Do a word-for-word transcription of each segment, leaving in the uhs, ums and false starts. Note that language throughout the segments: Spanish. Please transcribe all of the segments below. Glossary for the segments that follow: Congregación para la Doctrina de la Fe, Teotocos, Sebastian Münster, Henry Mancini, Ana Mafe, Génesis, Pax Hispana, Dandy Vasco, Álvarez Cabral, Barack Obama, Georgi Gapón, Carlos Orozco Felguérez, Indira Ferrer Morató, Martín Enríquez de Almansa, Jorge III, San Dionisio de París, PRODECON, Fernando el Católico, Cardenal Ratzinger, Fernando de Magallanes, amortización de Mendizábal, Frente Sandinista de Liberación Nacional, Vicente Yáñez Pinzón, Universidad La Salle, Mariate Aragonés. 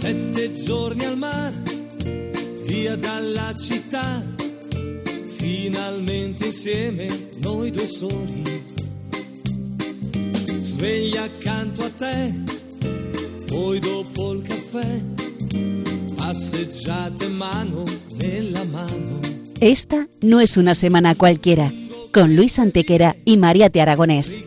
Sette giorni al mare, via dalla città, finalmente insieme noi due soli. Sveglia accanto a te, poi dopo il caffè, passeggiate mano nella mano. Esta no es una semana cualquiera, con Luis Antequera y Mariate Aragonés.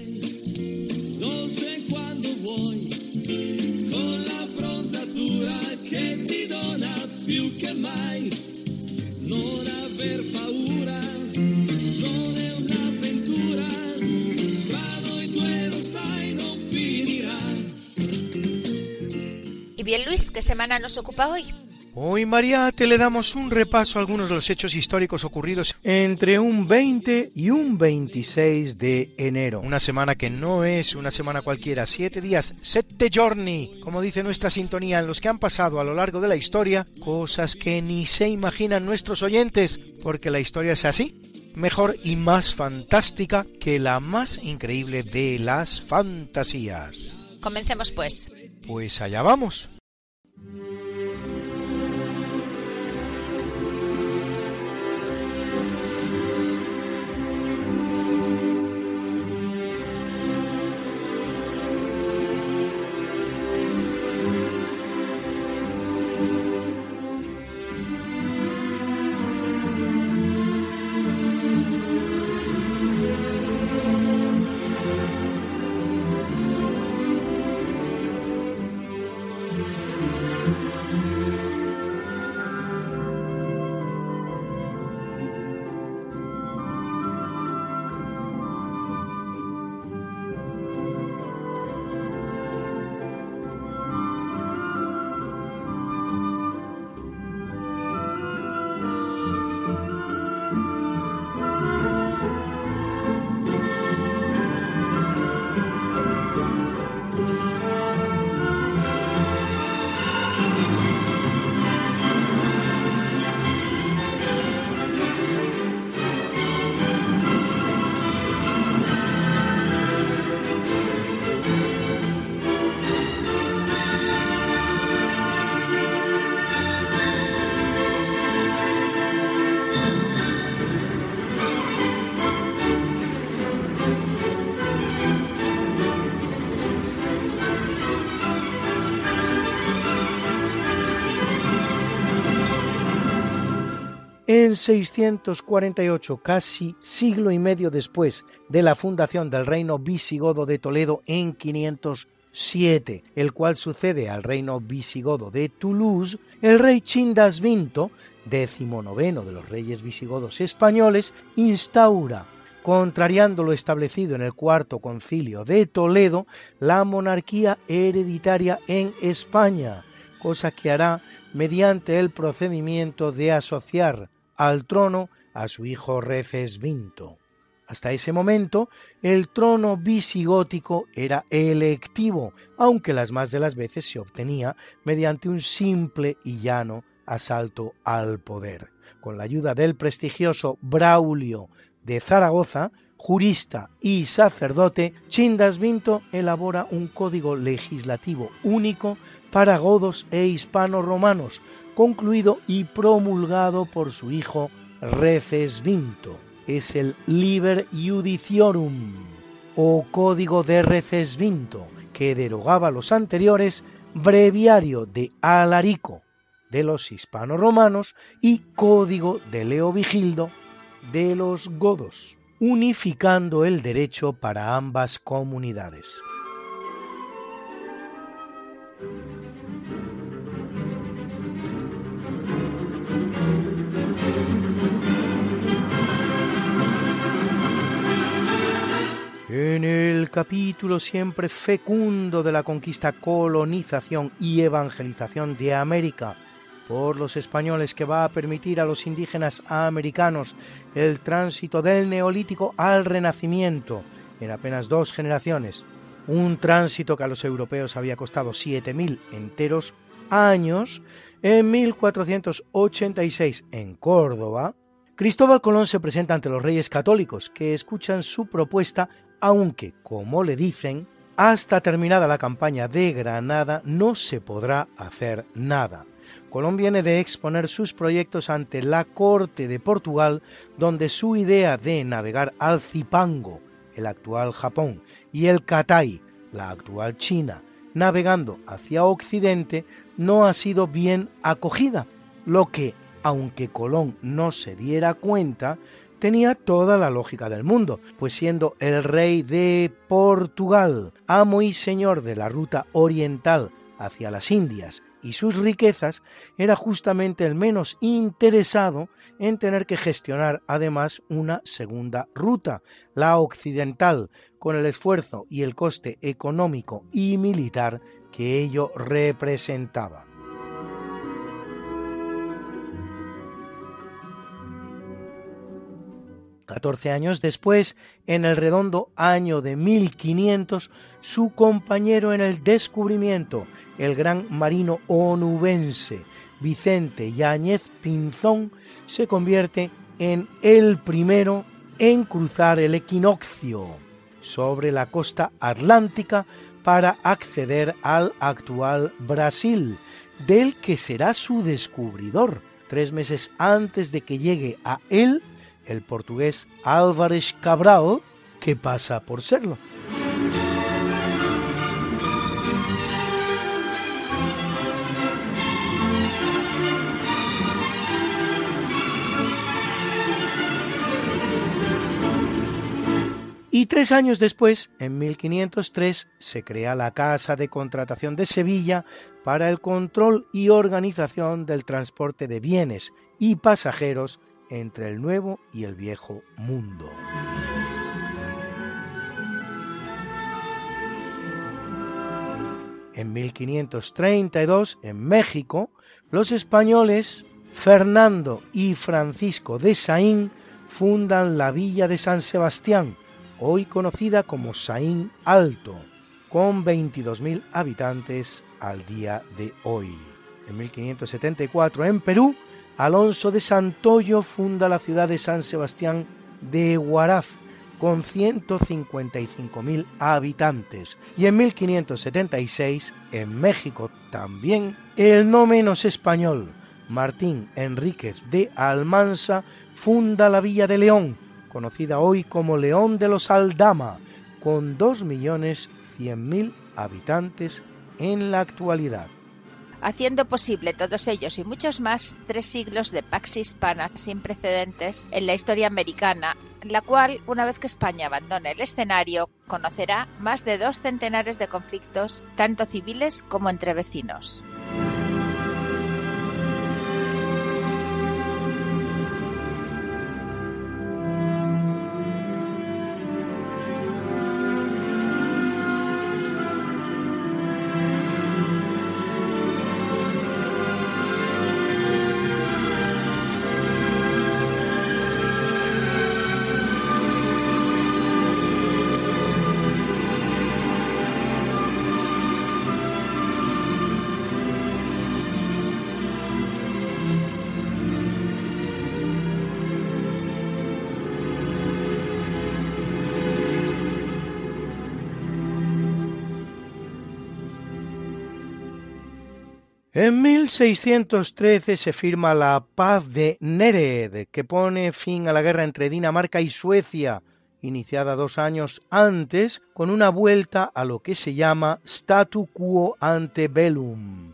Y bien, Luis, ¿qué semana nos ocupa hoy? Hoy, Mariate, le damos un repaso a algunos de los hechos históricos ocurridos entre un veinte y un veintiséis de enero. Una semana que no es una semana cualquiera, siete días, sette giorni, como dice nuestra sintonía, en los que han pasado a lo largo de la historia cosas que ni se imaginan nuestros oyentes, porque la historia es así, mejor y más fantástica que la más increíble de las fantasías. Comencemos pues. Pues allá vamos. En seiscientos cuarenta y ocho, casi siglo y medio después de la fundación del reino visigodo de Toledo en quinientos siete, el cual sucede al reino visigodo de Toulouse, el rey Chindasvinto, decimonoveno de los reyes visigodos españoles, instaura, contrariando lo establecido en el cuarto concilio de Toledo, la monarquía hereditaria en España, cosa que hará mediante el procedimiento de asociar al trono a su hijo Recesvinto. Hasta ese momento, el trono visigótico era electivo, aunque las más de las veces se obtenía mediante un simple y llano asalto al poder. Con la ayuda del prestigioso Braulio de Zaragoza, jurista y sacerdote, Chindasvinto elabora un código legislativo único para godos e hispano-romanos, concluido y promulgado por su hijo Recesvinto. Es el Liber Iudiciorum, o Código de Recesvinto, que derogaba los anteriores Breviario de Alarico, de los hispano-romanos, y Código de Leovigildo, de los godos, unificando el derecho para ambas comunidades. En el capítulo siempre fecundo de la conquista, colonización y evangelización de América por los españoles, que va a permitir a los indígenas americanos el tránsito del Neolítico al Renacimiento en apenas dos generaciones, un tránsito que a los europeos había costado siete mil enteros años, en mil cuatrocientos ochenta y seis, en Córdoba, Cristóbal Colón se presenta ante los reyes católicos, que escuchan su propuesta, aunque, como le dicen, hasta terminada la campaña de Granada no se podrá hacer nada. Colón viene de exponer sus proyectos ante la corte de Portugal, donde su idea de navegar al Zipango, el actual Japón, y el Catay, la actual China, navegando hacia occidente, no ha sido bien acogida, lo que, aunque Colón no se diera cuenta, tenía toda la lógica del mundo, pues siendo el rey de Portugal, amo y señor de la ruta oriental hacia las Indias y sus riquezas, era justamente el menos interesado en tener que gestionar además una segunda ruta, la occidental, con el esfuerzo y el coste económico y militar que ello representaba. catorce años después, en el redondo año de mil quinientos, su compañero en el descubrimiento, el gran marino onubense Vicente Yáñez Pinzón, se convierte en el primero en cruzar el equinoccio sobre la costa atlántica para acceder al actual Brasil, del que será su descubridor, tres meses antes de que llegue a él el portugués Álvarez Cabral, que pasa por serlo. Y tres años después, en mil quinientos tres, se crea la Casa de Contratación de Sevilla para el control y organización del transporte de bienes y pasajeros entre el Nuevo y el Viejo Mundo. En mil quinientos treinta y dos, en México, los españoles Fernando y Francisco de Saín fundan la villa de San Sebastián, hoy conocida como Saín Alto, con veintidós mil habitantes al día de hoy. En mil quinientos setenta y cuatro, en Perú, Alonso de Santoyo funda la ciudad de San Sebastián de Guaraz, con ciento cincuenta y cinco mil habitantes. Y en mil quinientos setenta y seis, en México también, el no menos español Martín Enríquez de Almansa funda la villa de León, conocida hoy como León de los Aldama, con dos millones cien mil habitantes en la actualidad, haciendo posible todos ellos y muchos más tres siglos de Pax Hispana sin precedentes en la historia americana, la cual, una vez que España abandone el escenario, conocerá más de dos centenares de conflictos, tanto civiles como entre vecinos. En mil seiscientos trece se firma la Paz de Nered, que pone fin a la guerra entre Dinamarca y Suecia, iniciada dos años antes, con una vuelta a lo que se llama statu quo ante bellum,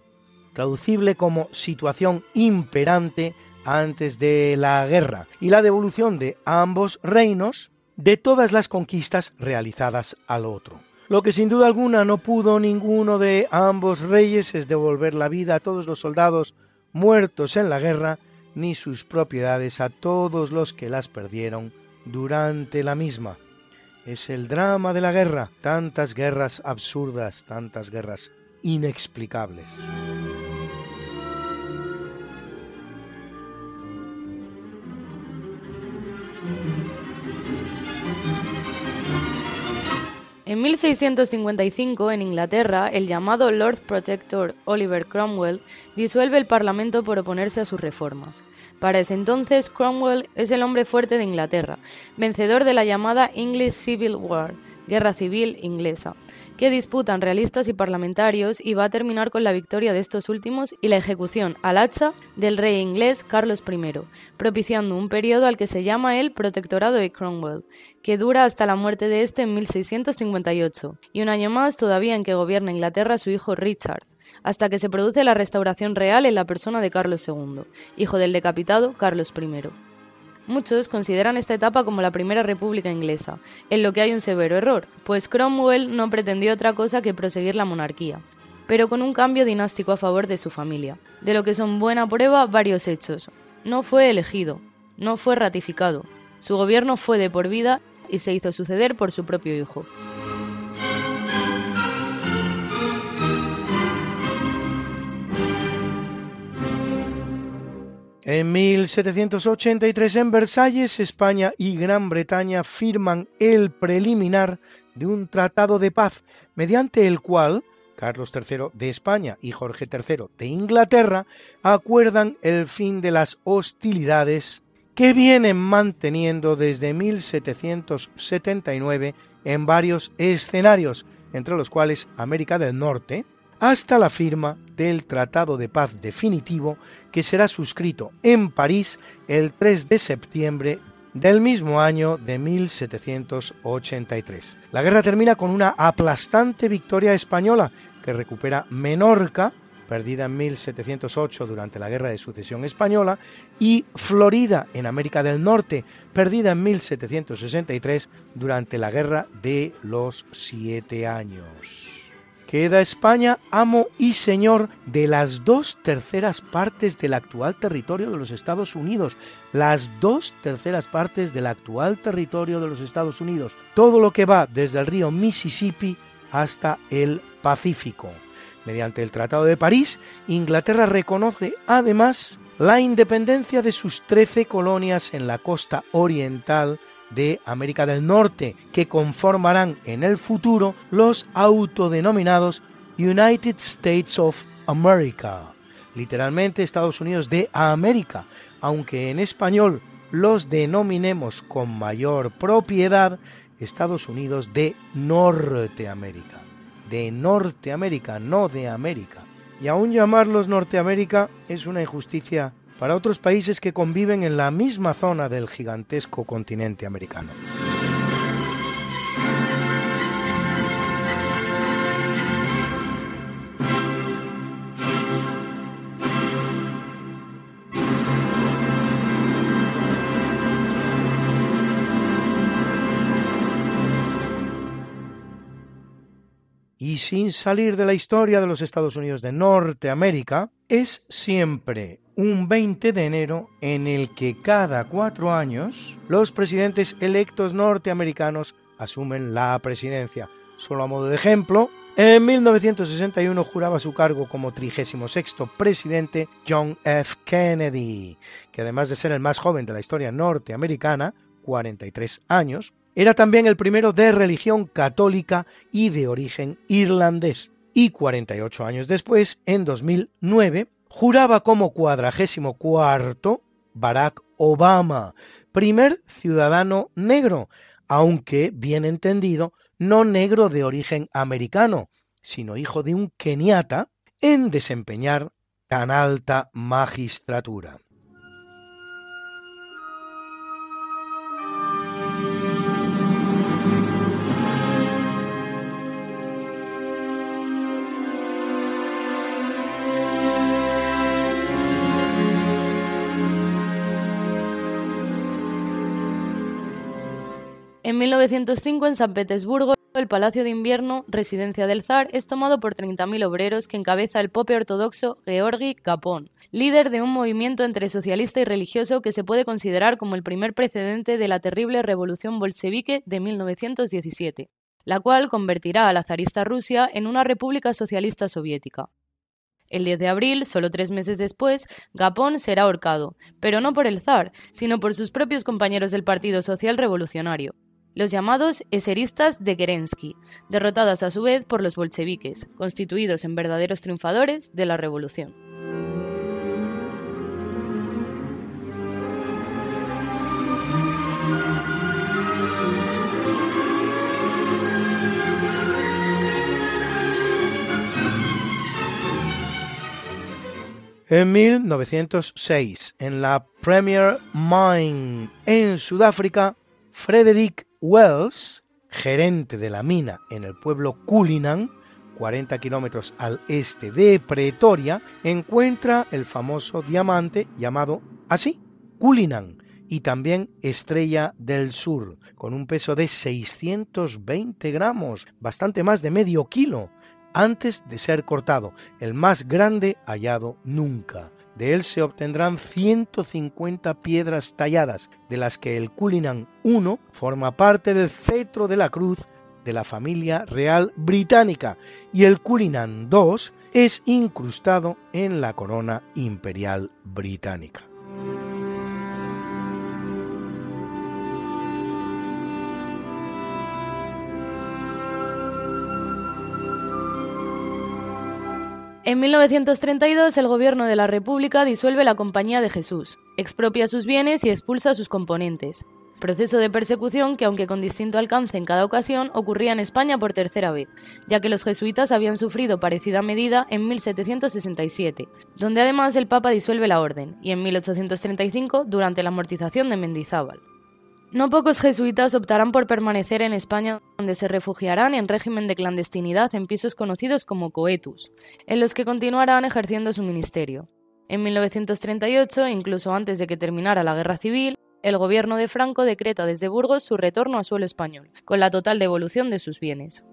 traducible como situación imperante antes de la guerra, y la devolución de ambos reinos de todas las conquistas realizadas al otro. Lo que sin duda alguna no pudo ninguno de ambos reyes es devolver la vida a todos los soldados muertos en la guerra, ni sus propiedades a todos los que las perdieron durante la misma. Es el drama de la guerra, tantas guerras absurdas, tantas guerras inexplicables. En mil seiscientos cincuenta y cinco, en Inglaterra, el llamado Lord Protector Oliver Cromwell disuelve el Parlamento por oponerse a sus reformas. Para ese entonces, Cromwell es el hombre fuerte de Inglaterra, vencedor de la llamada English Civil War, Guerra Civil Inglesa, que disputan realistas y parlamentarios, y va a terminar con la victoria de estos últimos y la ejecución al hacha del rey inglés Carlos primero, propiciando un periodo al que se llama el Protectorado de Cromwell, que dura hasta la muerte de este en mil seiscientos cincuenta y ocho, y un año más todavía en que gobierna Inglaterra su hijo Richard, hasta que se produce la restauración real en la persona de Carlos segundo, hijo del decapitado Carlos primero. Muchos consideran esta etapa como la primera república inglesa, en lo que hay un severo error, pues Cromwell no pretendió otra cosa que proseguir la monarquía, pero con un cambio dinástico a favor de su familia, de lo que son buena prueba varios hechos. No fue elegido, no fue ratificado, su gobierno fue de por vida y se hizo suceder por su propio hijo. En mil setecientos ochenta y tres, en Versalles, España y Gran Bretaña firman el preliminar de un tratado de paz, mediante el cual Carlos tercero de España y Jorge tercero de Inglaterra acuerdan el fin de las hostilidades que vienen manteniendo desde mil setecientos setenta y nueve en varios escenarios, entre los cuales América del Norte, hasta la firma del Tratado de Paz definitivo, que será suscrito en París el tres de septiembre del mismo año de mil setecientos ochenta y tres. La guerra termina con una aplastante victoria española, que recupera Menorca, perdida en mil setecientos ocho durante la Guerra de Sucesión Española, y Florida, en América del Norte, perdida en mil setecientos sesenta y tres durante la Guerra de los Siete Años. Queda España amo y señor de las dos terceras partes del actual territorio de los Estados Unidos. Las dos terceras partes del actual territorio de los Estados Unidos. Todo lo que va desde el río Mississippi hasta el Pacífico. Mediante el Tratado de París, Inglaterra reconoce además la independencia de sus trece colonias en la costa oriental de América del Norte, que conformarán en el futuro los autodenominados United States of America, literalmente Estados Unidos de América, aunque en español los denominemos con mayor propiedad Estados Unidos de Norteamérica, de Norteamérica, no de América. Y aún llamarlos Norteamérica es una injusticia para otros países que conviven en la misma zona del gigantesco continente americano. Y sin salir de la historia de los Estados Unidos de Norteamérica, es siempre un veinte de enero en el que cada cuatro años los presidentes electos norteamericanos asumen la presidencia. Solo a modo de ejemplo, en mil novecientos sesenta y uno juraba su cargo como trigésimo sexto presidente John F. Kennedy, que además de ser el más joven de la historia norteamericana, cuarenta y tres años, era también el primero de religión católica y de origen irlandés. Y cuarenta y ocho años después, en dos mil nueve, juraba como cuadragésimo cuarto Barack Obama, primer ciudadano negro, aunque, bien entendido, no negro de origen americano, sino hijo de un keniata, en desempeñar tan alta magistratura. En mil novecientos cinco, en San Petersburgo, el Palacio de Invierno, residencia del zar, es tomado por treinta mil obreros que encabeza el pope ortodoxo Georgi Gapón, líder de un movimiento entre socialista y religioso que se puede considerar como el primer precedente de la terrible revolución bolchevique de mil novecientos diecisiete, la cual convertirá a la zarista Rusia en una república socialista soviética. El diez de abril, solo tres meses después, Gapón será ahorcado, pero no por el zar, sino por sus propios compañeros del Partido Social Revolucionario. los llamados eseristas de Kerensky, derrotadas a su vez por los bolcheviques, constituidos en verdaderos triunfadores de la revolución. En mil novecientos seis, en la Premier Mine en Sudáfrica, Frederick Wells, gerente de la mina en el pueblo Cullinan, cuarenta kilómetros al este de Pretoria, encuentra el famoso diamante llamado así, Cullinan, y también Estrella del Sur, con un peso de seiscientos veinte gramos, bastante más de medio kilo, antes de ser cortado, el más grande hallado nunca. De él se obtendrán ciento cincuenta piedras talladas, de las que el Cullinan I forma parte del cetro de la cruz de la familia real británica, y el Cullinan dos es incrustado en la corona imperial británica. En mil novecientos treinta y dos, el gobierno de la República disuelve la Compañía de Jesús, expropia sus bienes y expulsa a sus componentes. Proceso de persecución que, aunque con distinto alcance en cada ocasión, ocurría en España por tercera vez, ya que los jesuitas habían sufrido parecida medida en mil setecientos sesenta y siete, donde además el Papa disuelve la orden, y en mil ochocientos treinta y cinco, durante la amortización de Mendizábal. No pocos jesuitas optarán por permanecer en España, donde se refugiarán en régimen de clandestinidad en pisos conocidos como coetus, en los que continuarán ejerciendo su ministerio. En mil novecientos treinta y ocho, incluso antes de que terminara la Guerra Civil, el gobierno de Franco decreta desde Burgos su retorno a suelo español, con la total devolución de sus bienes.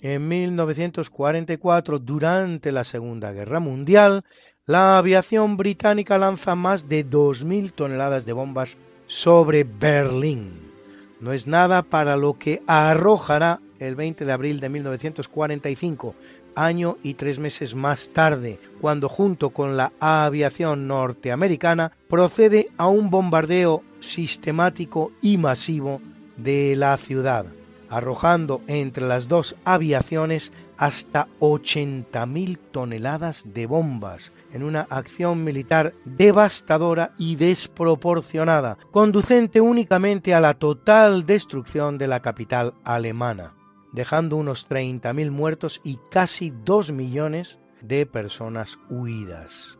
En mil novecientos cuarenta y cuatro, durante la Segunda Guerra Mundial, la aviación británica lanza más de dos mil toneladas de bombas sobre Berlín. No es nada para lo que arrojará el veinte de abril de mil novecientos cuarenta y cinco, año y tres meses más tarde, cuando junto con la aviación norteamericana procede a un bombardeo sistemático y masivo de la ciudad, arrojando entre las dos aviaciones hasta ochenta mil toneladas de bombas, en una acción militar devastadora y desproporcionada, conducente únicamente a la total destrucción de la capital alemana, dejando unos treinta mil muertos y casi dos millones de personas huidas.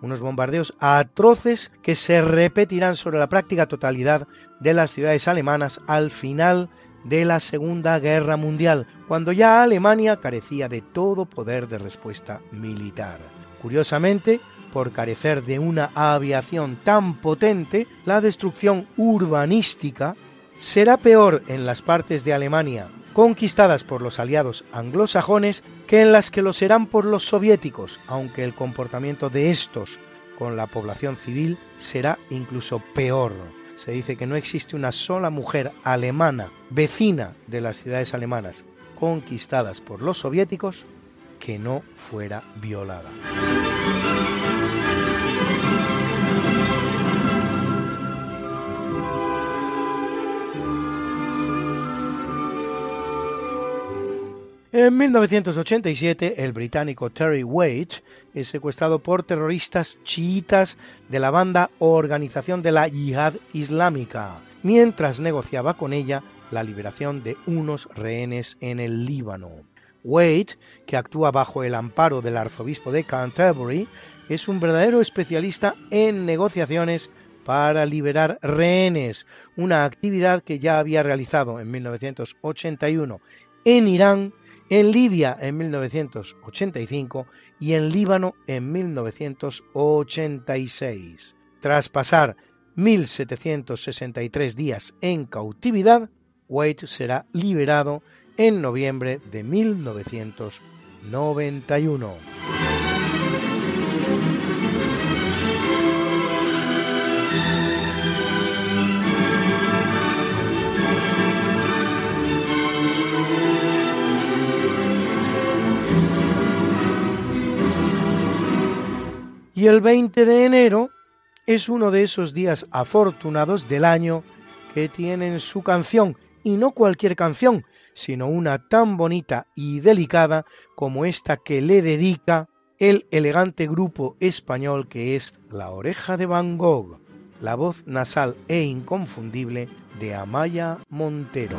Unos bombardeos atroces que se repetirán sobre la práctica totalidad de las ciudades alemanas al final de la Segunda Guerra Mundial, cuando ya Alemania carecía de todo poder de respuesta militar. Curiosamente, por carecer de una aviación tan potente, la destrucción urbanística será peor en las partes de Alemania conquistadas por los aliados anglosajones que en las que lo serán por los soviéticos, aunque el comportamiento de estos con la población civil será incluso peor. Se dice que no existe una sola mujer alemana, vecina de las ciudades alemanas conquistadas por los soviéticos, que no fuera violada. En mil novecientos ochenta y siete, el británico Terry Waite es secuestrado por terroristas chiitas de la banda o organización de la Yihad Islámica, mientras negociaba con ella la liberación de unos rehenes en el Líbano. Waite, que actúa bajo el amparo del arzobispo de Canterbury, es un verdadero especialista en negociaciones para liberar rehenes, una actividad que ya había realizado en mil novecientos ochenta y uno en Irán en Libia en mil novecientos ochenta y cinco y en Líbano en mil novecientos ochenta y seis. Tras pasar mil setecientos sesenta y tres días en cautividad, Wade será liberado en noviembre de mil novecientos noventa y uno. Y el veinte de enero es uno de esos días afortunados del año que tienen su canción, y no cualquier canción, sino una tan bonita y delicada como esta que le dedica el elegante grupo español que es La Oreja de Van Gogh, la voz nasal e inconfundible de Amaya Montero.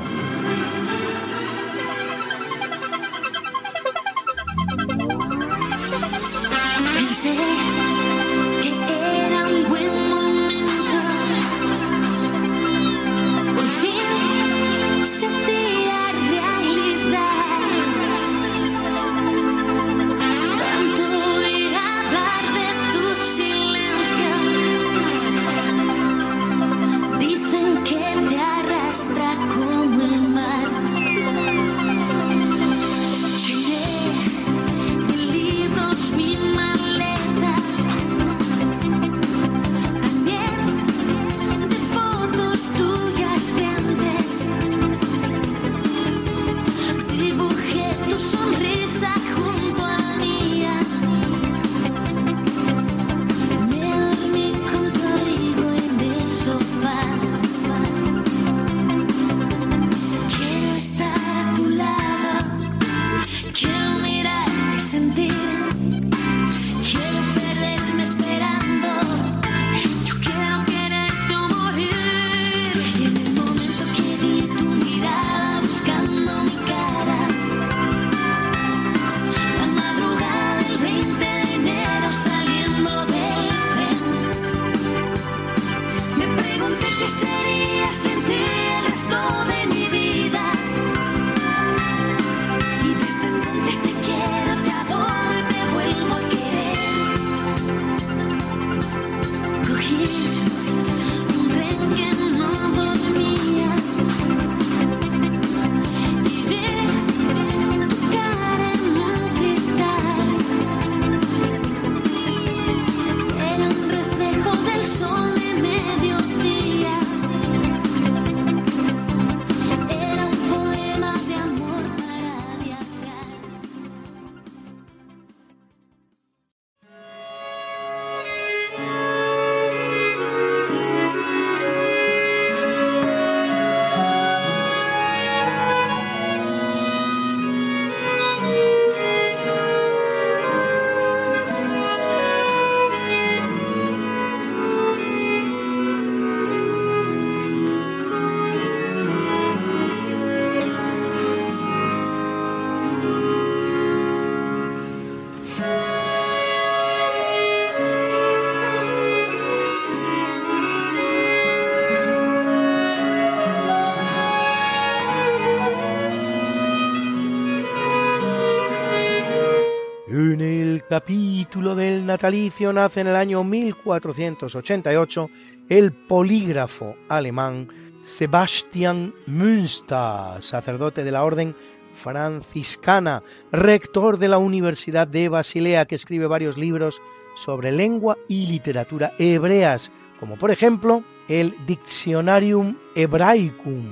Capítulo del natalicio nace en el año mil cuatrocientos ochenta y ocho el polígrafo alemán Sebastian Münster, sacerdote de la orden franciscana, rector de la Universidad de Basilea, que escribe varios libros sobre lengua y literatura hebreas, como por ejemplo el Dictionarium Hebraicum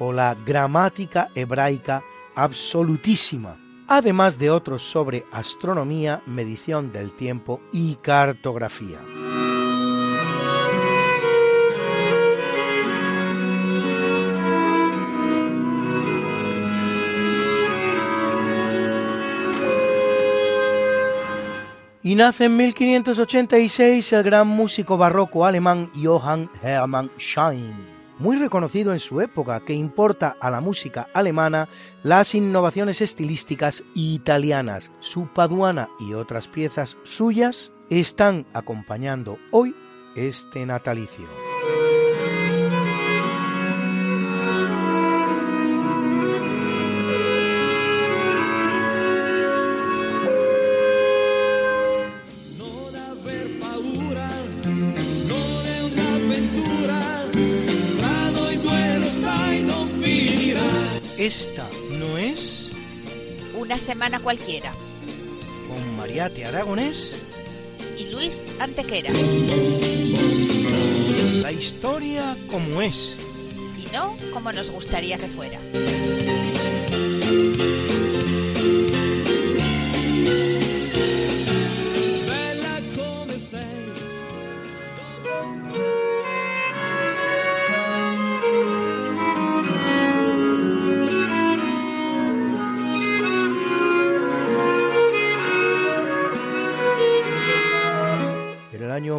o la Gramática Hebraica Absolutísima, además de otros sobre astronomía, medición del tiempo y cartografía. Y nace en mil quinientos ochenta y seis el gran músico barroco alemán Johann Hermann Schein, muy reconocido en su época, que importa a la música alemana las innovaciones estilísticas italianas. Su Paduana y otras piezas suyas están acompañando hoy este natalicio. Esta no es... Una semana cualquiera. Con Mariate Aragonés y Luis Antequera. La historia como es. Y no como nos gustaría que fuera.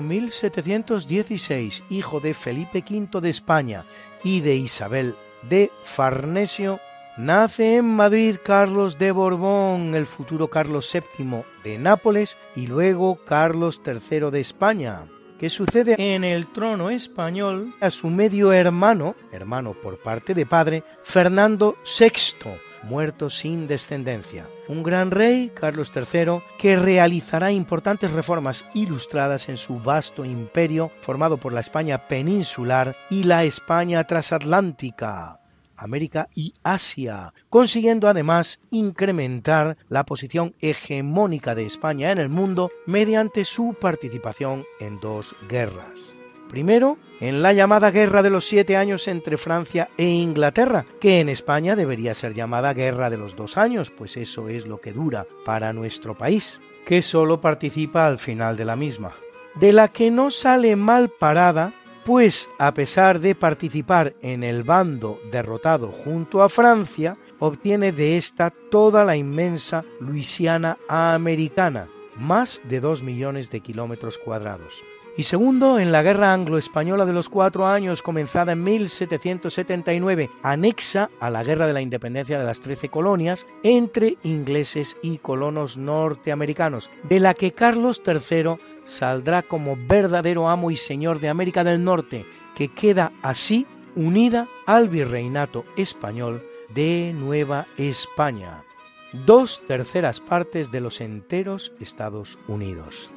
mil setecientos dieciséis, hijo de Felipe quinto de España y de Isabel de Farnesio, nace en Madrid Carlos de Borbón, el futuro Carlos séptimo de Nápoles y luego Carlos tercero de España, que sucede en el trono español a su medio hermano, hermano por parte de padre, Fernando sexto, muerto sin descendencia. Un gran rey, Carlos tercero, que realizará importantes reformas ilustradas en su vasto imperio formado por la España peninsular y la España transatlántica, América y Asia, consiguiendo además incrementar la posición hegemónica de España en el mundo mediante su participación en dos guerras. Primero, en la llamada Guerra de los Siete Años entre Francia e Inglaterra, que en España debería ser llamada Guerra de los Dos Años, pues eso es lo que dura para nuestro país, que solo participa al final de la misma, de la que no sale mal parada, pues a pesar de participar en el bando derrotado junto a Francia, obtiene de esta toda la inmensa Luisiana americana, más de dos millones de kilómetros cuadrados. Y segundo, en la Guerra Anglo-Española de los Cuatro Años, comenzada en mil setecientos setenta y nueve, anexa a la Guerra de la Independencia de las Trece Colonias, entre ingleses y colonos norteamericanos, de la que Carlos tercero saldrá como verdadero amo y señor de América del Norte, que queda así unida al virreinato español de Nueva España. Dos terceras partes de los enteros Estados Unidos.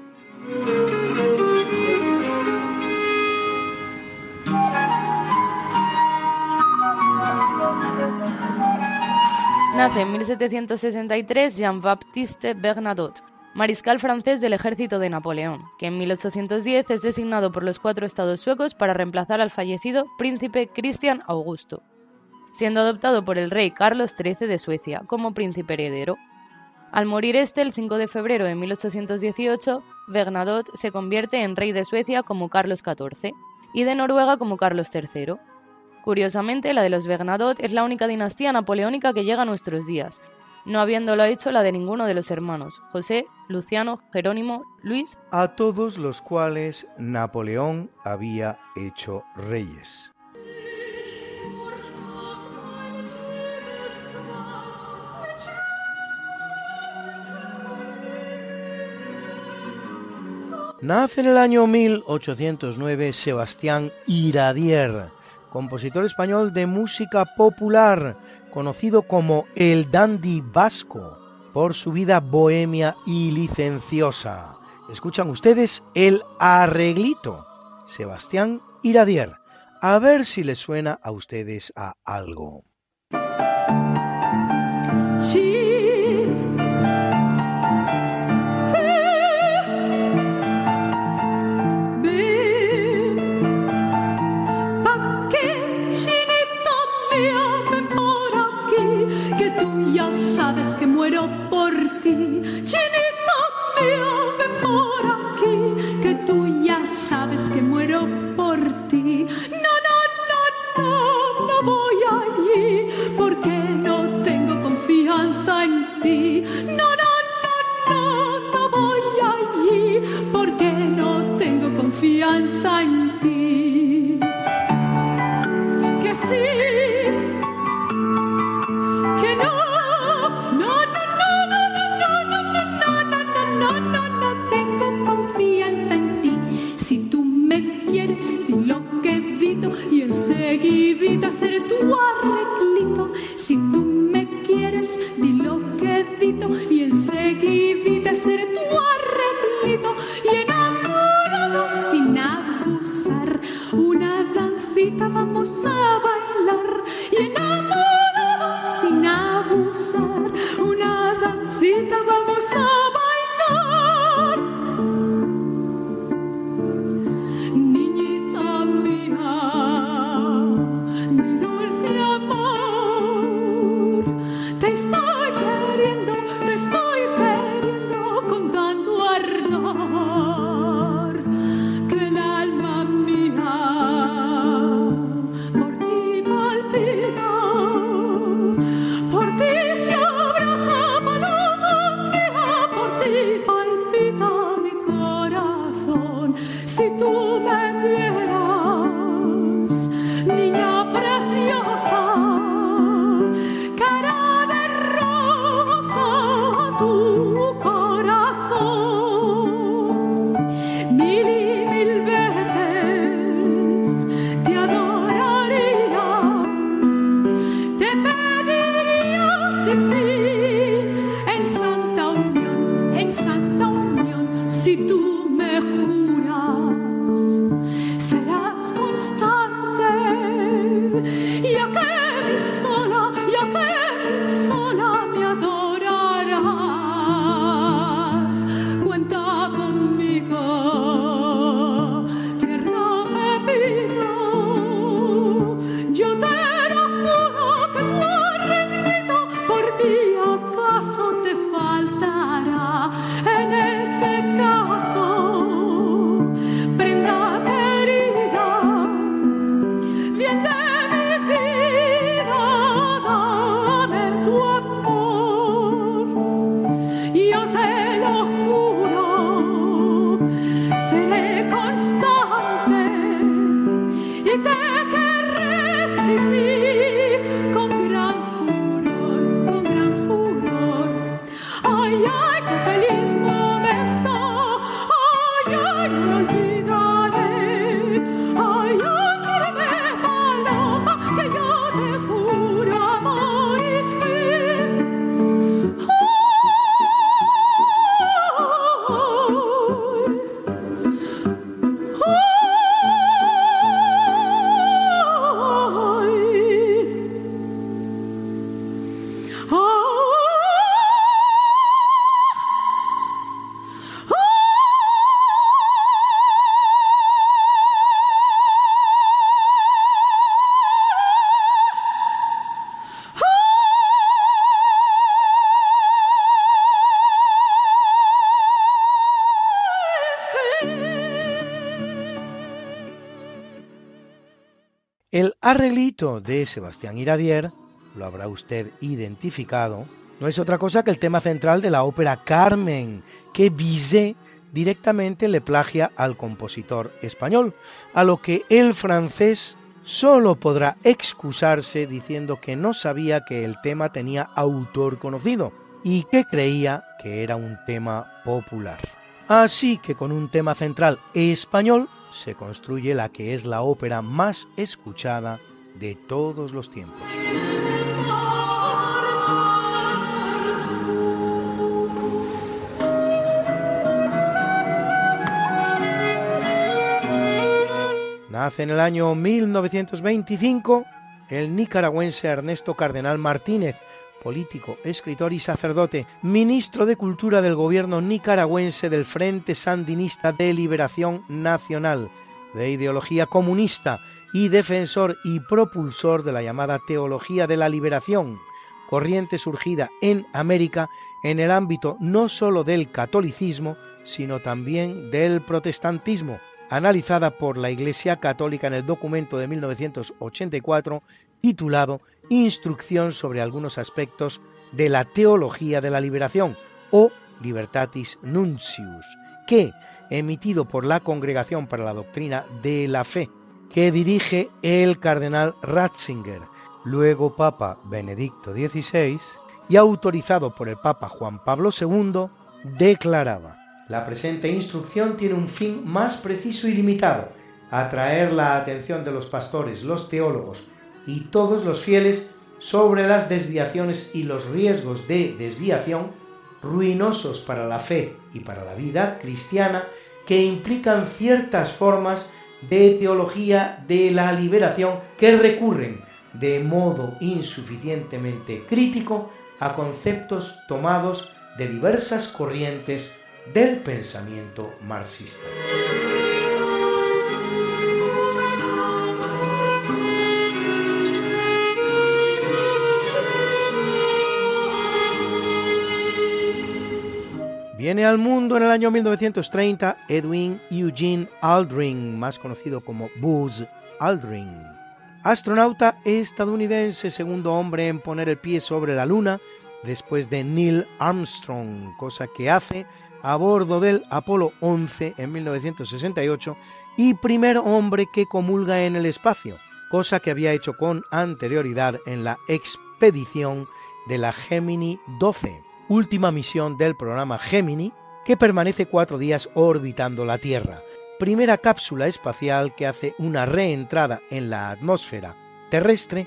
Nace en mil setecientos sesenta y tres Jean-Baptiste Bernadotte, mariscal francés del ejército de Napoleón, que en mil ochocientos diez es designado por los cuatro estados suecos para reemplazar al fallecido príncipe Cristian Augusto, siendo adoptado por el rey Carlos trece de Suecia como príncipe heredero. Al morir este el cinco de febrero de mil ochocientos dieciocho, Bernadotte se convierte en rey de Suecia como Carlos catorce y de Noruega como Carlos tercero. Curiosamente, la de los Bernadotte es la única dinastía napoleónica que llega a nuestros días, no habiéndolo hecho la de ninguno de los hermanos, José, Luciano, Jerónimo, Luis... a todos los cuales Napoleón había hecho reyes. Nace en el año mil ochocientos nueve Sebastián Iradier, compositor español de música popular, conocido como el Dandy Vasco, por su vida bohemia y licenciosa. Escuchan ustedes el arreglito, Sebastián Iradier. A ver si les suena a ustedes a algo. Sí. Y en amor sin abusar, El arreglito de Sebastián Iradier, lo habrá usted identificado, no es otra cosa que el tema central de la ópera Carmen, que Bizet directamente le plagia al compositor español, a lo que el francés solo podrá excusarse diciendo que no sabía que el tema tenía autor conocido y que creía que era un tema popular. Así que con un tema central español se construye la que es la ópera más escuchada de todos los tiempos. Nace en el año mil novecientos veinticinco el nicaragüense Ernesto Cardenal Martínez, político, escritor y sacerdote, ministro de Cultura del gobierno nicaragüense del Frente Sandinista de Liberación Nacional, de ideología comunista y defensor y propulsor de la llamada Teología de la Liberación, corriente surgida en América en el ámbito no solo del catolicismo, sino también del protestantismo, analizada por la Iglesia Católica en el documento de mil novecientos ochenta y cuatro titulado Instrucción sobre algunos aspectos de la Teología de la Liberación o Libertatis Nuncius, que, emitido por la Congregación para la Doctrina de la Fe, que dirige el cardenal Ratzinger, luego Papa Benedicto dieciséis, y autorizado por el Papa Juan Pablo segundo, declaraba: la presente instrucción tiene un fin más preciso y limitado, atraer la atención de los pastores, los teólogos y todos los fieles sobre las desviaciones y los riesgos de desviación ruinosos para la fe y para la vida cristiana que implican ciertas formas de teología de la liberación que recurren de modo insuficientemente crítico a conceptos tomados de diversas corrientes del pensamiento marxista. Viene al mundo en el año mil novecientos treinta Edwin Eugene Aldrin, más conocido como Buzz Aldrin, astronauta estadounidense, segundo hombre en poner el pie sobre la Luna después de Neil Armstrong, cosa que hace a bordo del Apolo once en mil novecientos sesenta y ocho, y primer hombre que comulga en el espacio, cosa que había hecho con anterioridad en la expedición de la Gemini doce. Última misión del programa Gemini, que permanece cuatro días orbitando la Tierra. Primera cápsula espacial que hace una reentrada en la atmósfera terrestre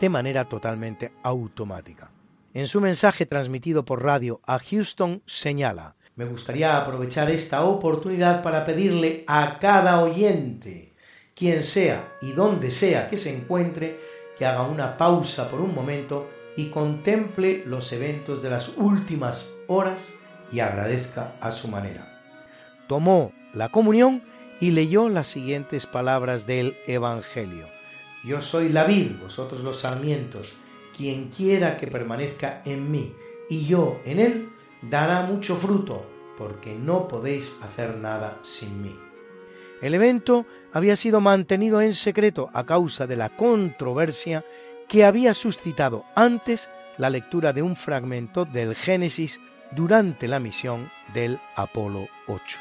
de manera totalmente automática. En su mensaje transmitido por radio a Houston señala: me gustaría aprovechar esta oportunidad para pedirle a cada oyente, quien sea y donde sea que se encuentre, que haga una pausa por un momento y contemple los eventos de las últimas horas y agradezca a su manera. Tomó la comunión y leyó las siguientes palabras del Evangelio: yo soy la vid, vosotros los sarmientos, quien quiera que permanezca en mí y yo en él, dará mucho fruto, porque no podéis hacer nada sin mí. El evento había sido mantenido en secreto a causa de la controversia que había suscitado antes la lectura de un fragmento del Génesis durante la misión del Apolo ocho.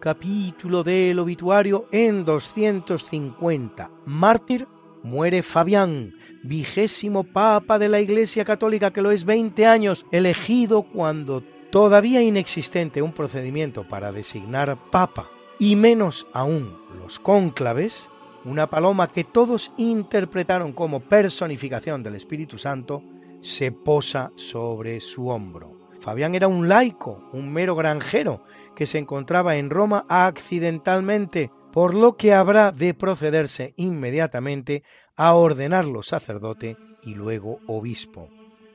Capítulo del obituario en doscientos cincuenta. Mártir, muere Fabián, vigésimo papa de la Iglesia Católica, que lo es veinte años, elegido cuando todavía inexistente un procedimiento para designar papa, y menos aún los cónclaves, una paloma que todos interpretaron como personificación del Espíritu Santo, se posa sobre su hombro. Fabián era un laico, un mero granjero, que se encontraba en Roma accidentalmente por lo que habrá de procederse inmediatamente a ordenarlo sacerdote y luego obispo.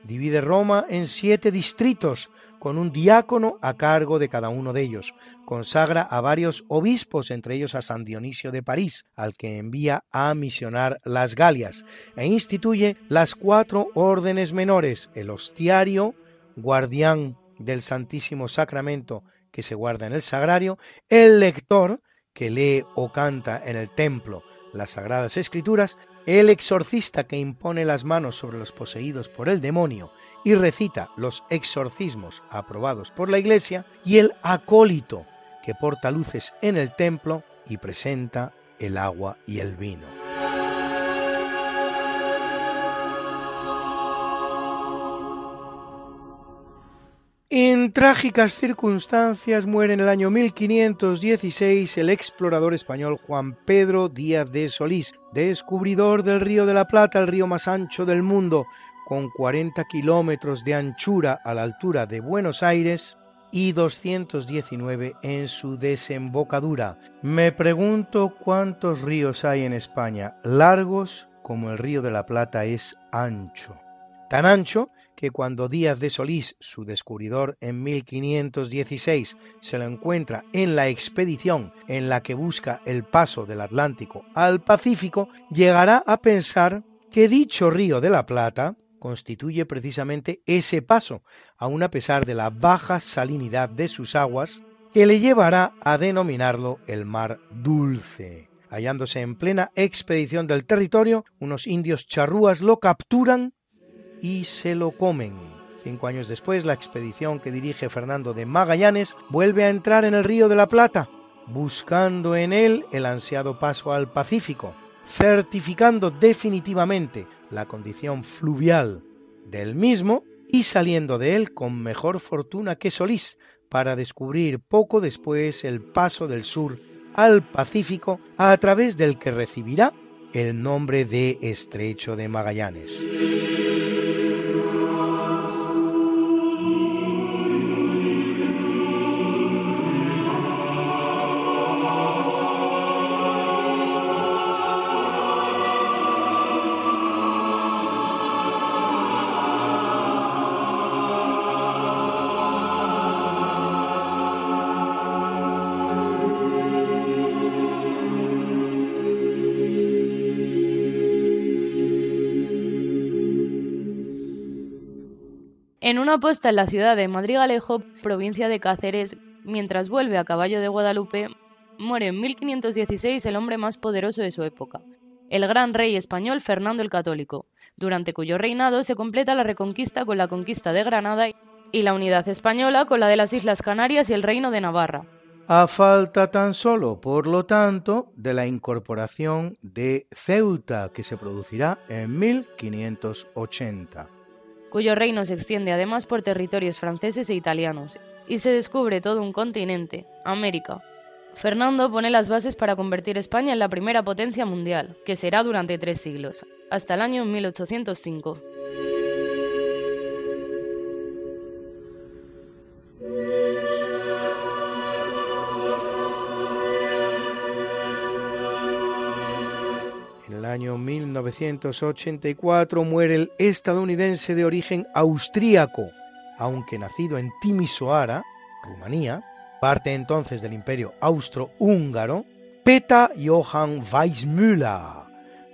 Divide Roma en siete distritos, con un diácono a cargo de cada uno de ellos. Consagra a varios obispos, entre ellos a San Dionisio de París, al que envía a misionar las Galias, e instituye las cuatro órdenes menores: el hostiario, guardián del Santísimo Sacramento, que se guarda en el sagrario; el lector, que lee o canta en el templo las Sagradas Escrituras; el exorcista, que impone las manos sobre los poseídos por el demonio y recita los exorcismos aprobados por la Iglesia; y el acólito, que porta luces en el templo y presenta el agua y el vino. En trágicas circunstancias muere en el año mil quinientos dieciséis el explorador español Juan Pedro Díaz de Solís, descubridor del río de la Plata, el río más ancho del mundo, con cuarenta kilómetros de anchura a la altura de Buenos Aires y doscientos diecinueve en su desembocadura. Me pregunto cuántos ríos hay en España largos como el río de la Plata es ancho. Tan ancho que cuando Díaz de Solís, su descubridor en mil quinientos dieciséis, se lo encuentra en la expedición en la que busca el paso del Atlántico al Pacífico, llegará a pensar que dicho río de la Plata constituye precisamente ese paso, aun a pesar de la baja salinidad de sus aguas, que le llevará a denominarlo el Mar Dulce. Hallándose en plena expedición del territorio, unos indios charrúas lo capturan y se lo comen. Cinco años después, la expedición que dirige Fernando de Magallanes vuelve a entrar en el río de la Plata, buscando en él el ansiado paso al Pacífico, certificando definitivamente la condición fluvial del mismo y saliendo de él con mejor fortuna que Solís, para descubrir poco después el paso del sur al Pacífico, a través del que recibirá el nombre de Estrecho de Magallanes. En una posta en la ciudad de Madrigalejo, provincia de Cáceres, mientras vuelve a caballo de Guadalupe, muere en mil quinientos dieciséis el hombre más poderoso de su época, el gran rey español Fernando el Católico, durante cuyo reinado se completa la Reconquista con la conquista de Granada y la unidad española con la de las Islas Canarias y el Reino de Navarra. A falta tan solo, por lo tanto, de la incorporación de Ceuta, que se producirá en mil quinientos ochenta. Cuyo reino se extiende además por territorios franceses e italianos, y se descubre todo un continente, América. Fernando pone las bases para convertir España en la primera potencia mundial, que será durante tres siglos, hasta el año mil ochocientos cinco. Año mil novecientos ochenta y cuatro muere el estadounidense de origen austríaco, aunque nacido en Timisoara, Rumanía, parte entonces del Imperio Austrohúngaro, Peter Johann Weissmuller,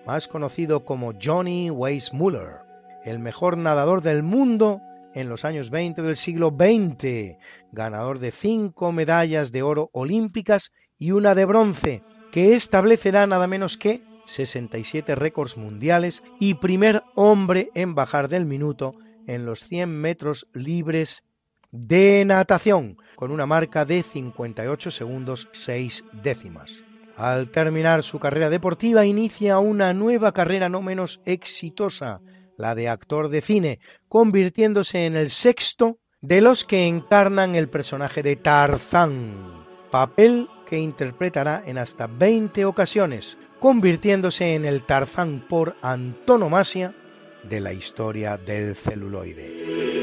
más conocido como Johnny Weissmuller, el mejor nadador del mundo en los años veinte del siglo veinte, ganador de cinco medallas de oro olímpicas y una de bronce, que establecerá nada menos que sesenta y siete récords mundiales y primer hombre en bajar del minuto en los cien metros libres de natación, con una marca de cincuenta y ocho segundos seis décimas. Al terminar su carrera deportiva, inicia una nueva carrera no menos exitosa, la de actor de cine, convirtiéndose en el sexto de los que encarnan el personaje de Tarzán, papel que interpretará en hasta veinte ocasiones, convirtiéndose en el Tarzán por antonomasia de la historia del celuloide.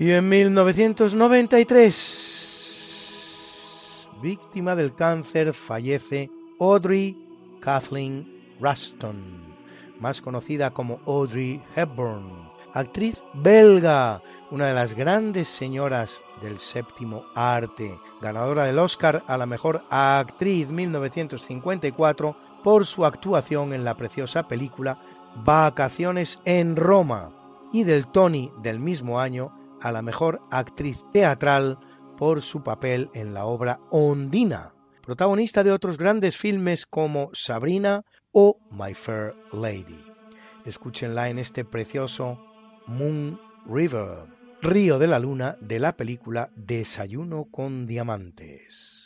Y en mil novecientos noventa y tres, víctima del cáncer, fallece Audrey Kathleen Ruston, más conocida como Audrey Hepburn, actriz belga, una de las grandes señoras del séptimo arte, ganadora del Oscar a la mejor actriz mil novecientos cincuenta y cuatro por su actuación en la preciosa película Vacaciones en Roma, y del Tony del mismo año a la mejor actriz teatral por su papel en la obra Ondina, protagonista de otros grandes filmes como Sabrina o My Fair Lady. Escúchenla en este precioso Moon River, Río de la Luna, de la película Desayuno con Diamantes.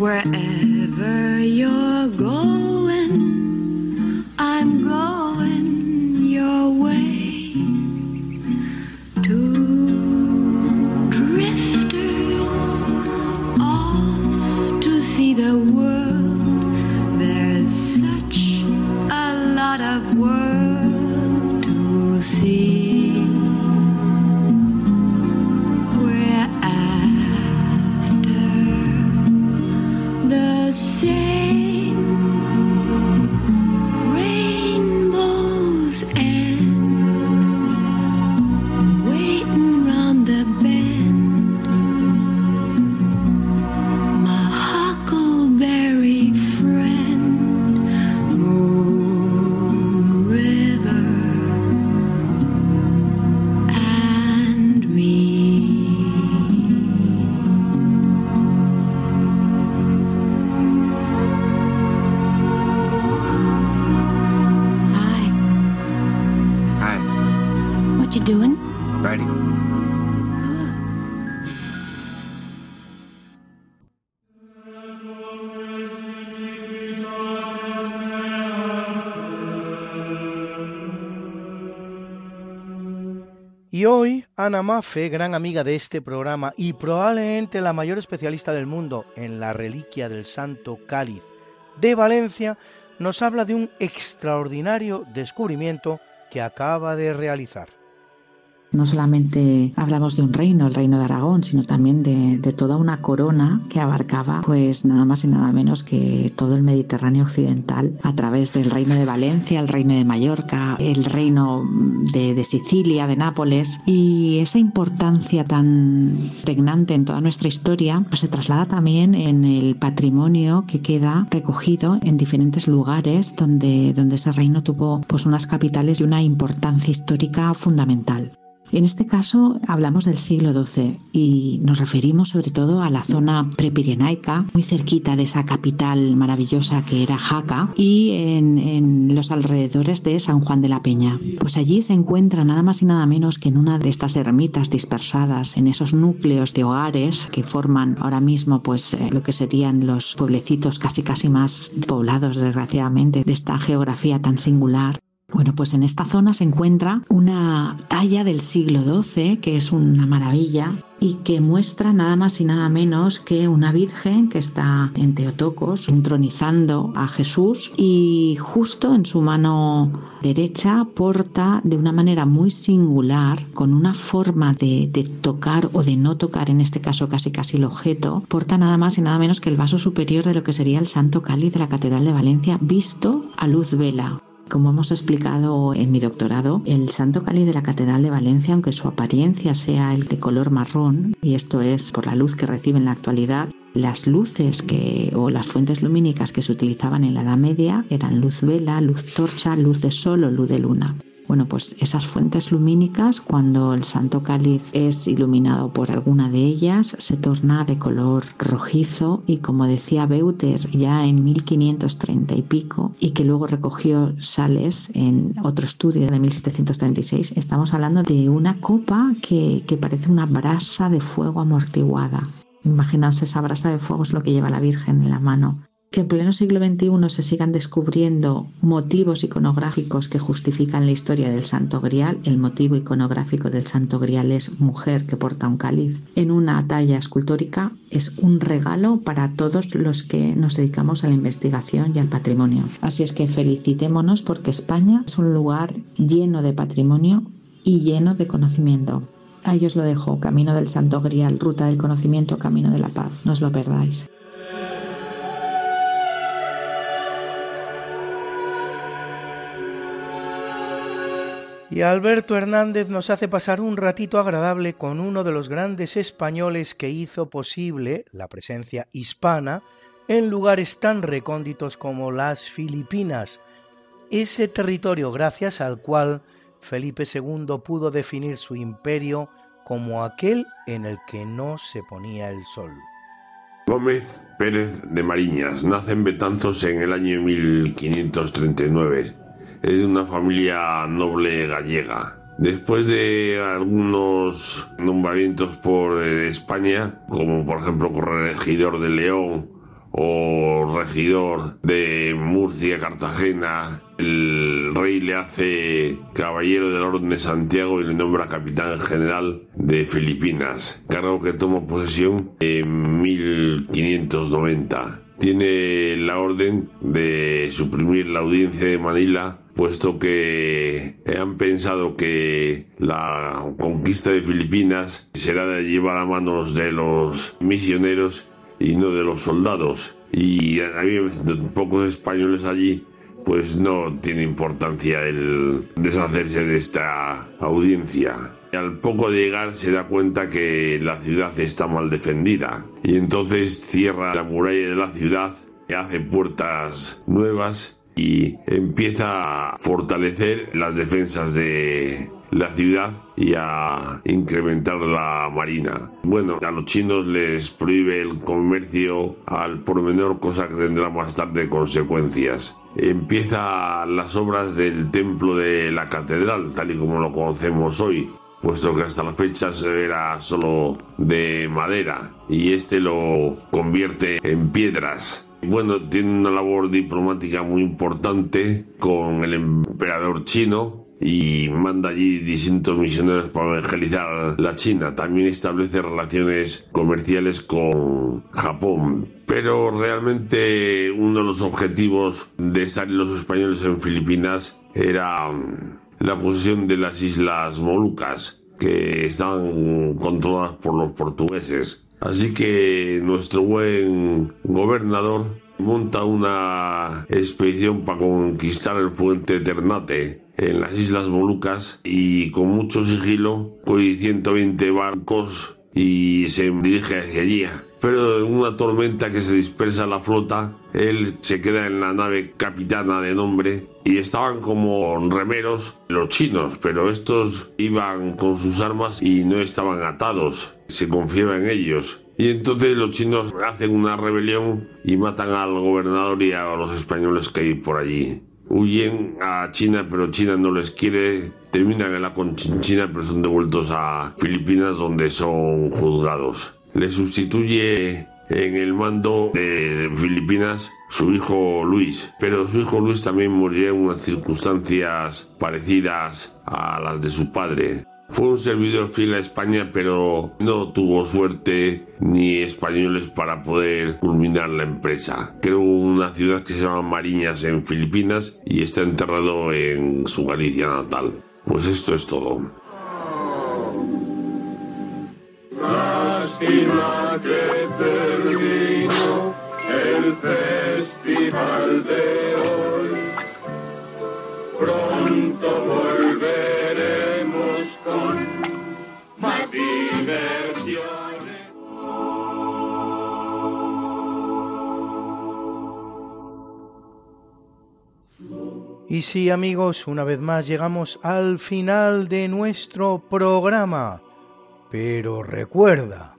Wherever you're going, I'm going your way. Two drifters off to see the world. There's such a lot of world to see. Y hoy, Ana Mafe, gran amiga de este programa y probablemente la mayor especialista del mundo en la reliquia del Santo Cáliz de Valencia, nos habla de un extraordinario descubrimiento que acaba de realizar. No solamente hablamos de un reino, el reino de Aragón, sino también de, de toda una corona que abarcaba pues nada más y nada menos que todo el Mediterráneo occidental, a través del reino de Valencia, el reino de Mallorca, el reino de, de Sicilia, de Nápoles. Y esa importancia tan pregnante en toda nuestra historia pues se traslada también en el patrimonio que queda recogido en diferentes lugares donde, donde ese reino tuvo pues unas capitales y una importancia histórica fundamental. En este caso hablamos del siglo doce y nos referimos sobre todo a la zona prepirenaica, muy cerquita de esa capital maravillosa que era Jaca, y en, en los alrededores de San Juan de la Peña. Pues allí se encuentra nada más y nada menos que en una de estas ermitas dispersadas, en esos núcleos de hogares que forman ahora mismo pues eh, lo que serían los pueblecitos casi casi más poblados, desgraciadamente, de esta geografía tan singular. Bueno, pues en esta zona se encuentra una talla del siglo doce, que es una maravilla, y que muestra nada más y nada menos que una virgen que está en Teotocos entronizando a Jesús, y justo en su mano derecha porta de una manera muy singular, con una forma de, de tocar o de no tocar, en este caso casi casi el objeto, porta nada más y nada menos que el vaso superior de lo que sería el Santo Cáliz de la Catedral de Valencia, visto a luz vela. Como hemos explicado en mi doctorado, el Santo Cáliz de la Catedral de Valencia, aunque su apariencia sea el de color marrón, y esto es por la luz que recibe en la actualidad, las luces que, o las fuentes lumínicas que se utilizaban en la Edad Media eran luz vela, luz torcha, luz de sol o luz de luna. Bueno, pues esas fuentes lumínicas, cuando el santo cáliz es iluminado por alguna de ellas, se torna de color rojizo y, como decía Beuter ya en mil quinientos treinta y pico, y que luego recogió Sales en otro estudio de mil setecientos treinta y seis, estamos hablando de una copa que, que parece una brasa de fuego amortiguada. Imaginaos, esa brasa de fuego es lo que lleva la Virgen en la mano. Que en pleno siglo veintiuno se sigan descubriendo motivos iconográficos que justifican la historia del Santo Grial. El motivo iconográfico del Santo Grial es mujer que porta un cáliz en una talla escultórica. Es un regalo para todos los que nos dedicamos a la investigación y al patrimonio. Así es que felicitémonos, porque España es un lugar lleno de patrimonio y lleno de conocimiento. Ahí os lo dejo, Camino del Santo Grial, Ruta del Conocimiento, Camino de la Paz. No os lo perdáis. Y Alberto Hernández nos hace pasar un ratito agradable con uno de los grandes españoles que hizo posible la presencia hispana en lugares tan recónditos como las Filipinas, ese territorio gracias al cual Felipe segundo pudo definir su imperio como aquel en el que no se ponía el sol. Gómez Pérez de Mariñas nace en Betanzos en el año mil quinientos treinta y nueve. Es de una familia noble gallega. Después de algunos nombramientos por España, como por ejemplo corregidor de León o regidor de Murcia, Cartagena, el rey le hace caballero del Orden de Santiago y le nombra capitán general de Filipinas, cargo que toma posesión en mil quinientos noventa. Tiene la orden de suprimir la Audiencia de Manila, puesto que han pensado que la conquista de Filipinas será de llevar a manos de los misioneros y no de los soldados. Y había pocos españoles allí, pues no tiene importancia el deshacerse de esta audiencia. Al poco de llegar se da cuenta que la ciudad está mal defendida y entonces cierra la muralla de la ciudad, hace puertas nuevas y empieza a fortalecer las defensas de la ciudad y a incrementar la marina. Bueno, a los chinos les prohíbe el comercio al por menor, cosa que tendrá más tarde consecuencias. Empieza las obras del templo de la catedral, tal y como lo conocemos hoy, puesto que hasta la fecha era solo de madera y este lo convierte en piedras. Bueno, tiene una labor diplomática muy importante con el emperador chino y manda allí distintos misioneros para evangelizar la China. También establece relaciones comerciales con Japón. Pero realmente uno de los objetivos de estar los españoles en Filipinas era la posesión de las Islas Molucas, que están controladas por los portugueses. Así que nuestro buen gobernador monta una expedición para conquistar el fuerte Ternate en las Islas Molucas y con mucho sigilo coge ciento veinte barcos y se dirige hacia allí. Pero en una tormenta que se dispersa la flota, él se queda en la nave capitana de nombre y estaban como remeros los chinos, pero estos iban con sus armas y no estaban atados, se confiaba en ellos. Y entonces los chinos hacen una rebelión y matan al gobernador y a los españoles que hay por allí. Huyen a China, pero China no les quiere, terminan en la Conchinchina, pero son devueltos a Filipinas donde son juzgados. Le sustituye en el mando de Filipinas su hijo Luis, pero su hijo Luis también murió en unas circunstancias parecidas a las de su padre. Fue un servidor fiel a España, pero no tuvo suerte ni españoles para poder culminar la empresa. Creó una ciudad que se llama Mariñas en Filipinas y está enterrado en su Galicia natal. Pues esto es todo. Lástima que terminó el festival de hoy. Pronto volveremos con más diversiones. Y sí, amigos, una vez más llegamos al final de nuestro programa. Pero recuerda...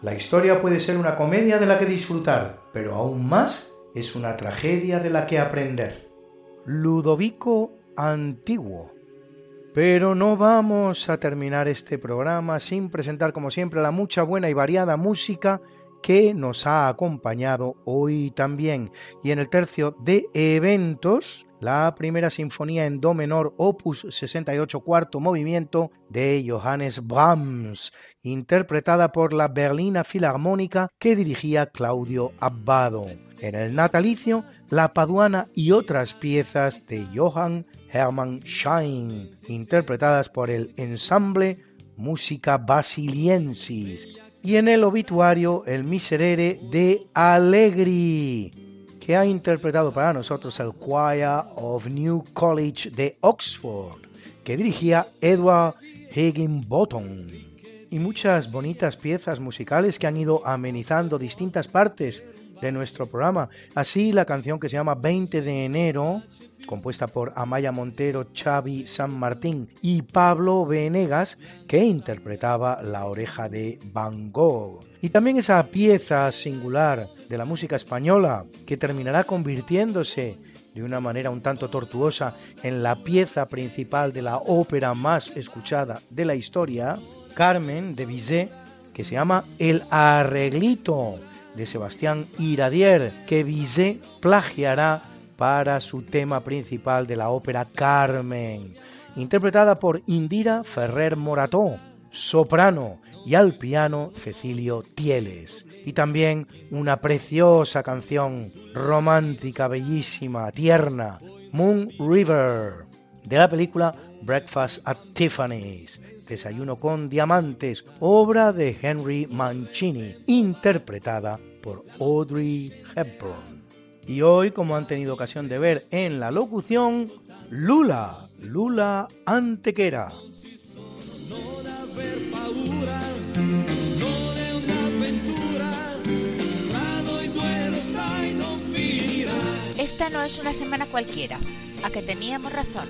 La historia puede ser una comedia de la que disfrutar, pero aún más es una tragedia de la que aprender. Ludovico Antiguo. Pero no vamos a terminar este programa sin presentar, como siempre, la mucha, buena y variada música que nos ha acompañado hoy también. Y en el tercio de eventos, la primera sinfonía en do menor, opus sesenta y ocho, cuarto movimiento, de Johannes Brahms, interpretada por la Berlina Filarmónica que dirigía Claudio Abbado. En el natalicio, La Paduana y otras piezas de Johann Hermann Schein, interpretadas por el ensamble Música Basiliensis. Y en el obituario, el Miserere de Allegri, que ha interpretado para nosotros el Choir of New College de Oxford, que dirigía Edward Higginbottom, y muchas bonitas piezas musicales que han ido amenizando distintas partes de nuestro programa. Así, la canción que se llama veinte de enero, compuesta por Amaya Montero, Xavi San Martín y Pablo Venegas, que interpretaba La Oreja de Van Gogh. Y también esa pieza singular de la música española, que terminará convirtiéndose de una manera un tanto tortuosa en la pieza principal de la ópera más escuchada de la historia, Carmen de Bizet, que se llama El Arreglito, de Sebastián Iradier, que Bizet plagiará para su tema principal de la ópera Carmen, interpretada por Indira Ferrer Morató, soprano, y al piano Cecilio Tieles. Y también una preciosa canción romántica, bellísima, tierna, Moon River, de la película Breakfast at Tiffany's, Desayuno con Diamantes, obra de Henry Mancini, interpretada por Audrey Hepburn. Y hoy, como han tenido ocasión de ver en la locución, Lula, Lula Antequera. Esta no es una semana cualquiera, a que teníamos razón.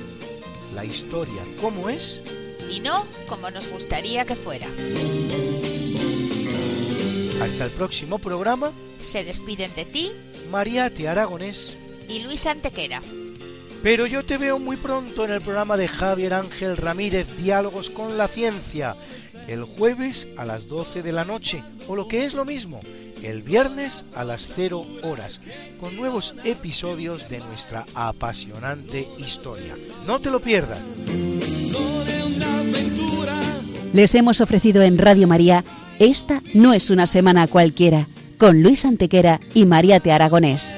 La historia, ¿cómo es? Y no como nos gustaría que fuera. Hasta el próximo programa. Se despiden de ti Mariate Aragonés y Luis Antequera. Pero yo te veo muy pronto en el programa de Javier Ángel Ramírez, Diálogos con la Ciencia, el jueves a las doce de la noche, o lo que es lo mismo, el viernes a las cero horas, con nuevos episodios de nuestra apasionante historia. No te lo pierdas. Les hemos ofrecido en Radio María Esta no es una semana cualquiera, con Luis Antequera y Mariate Aragonés.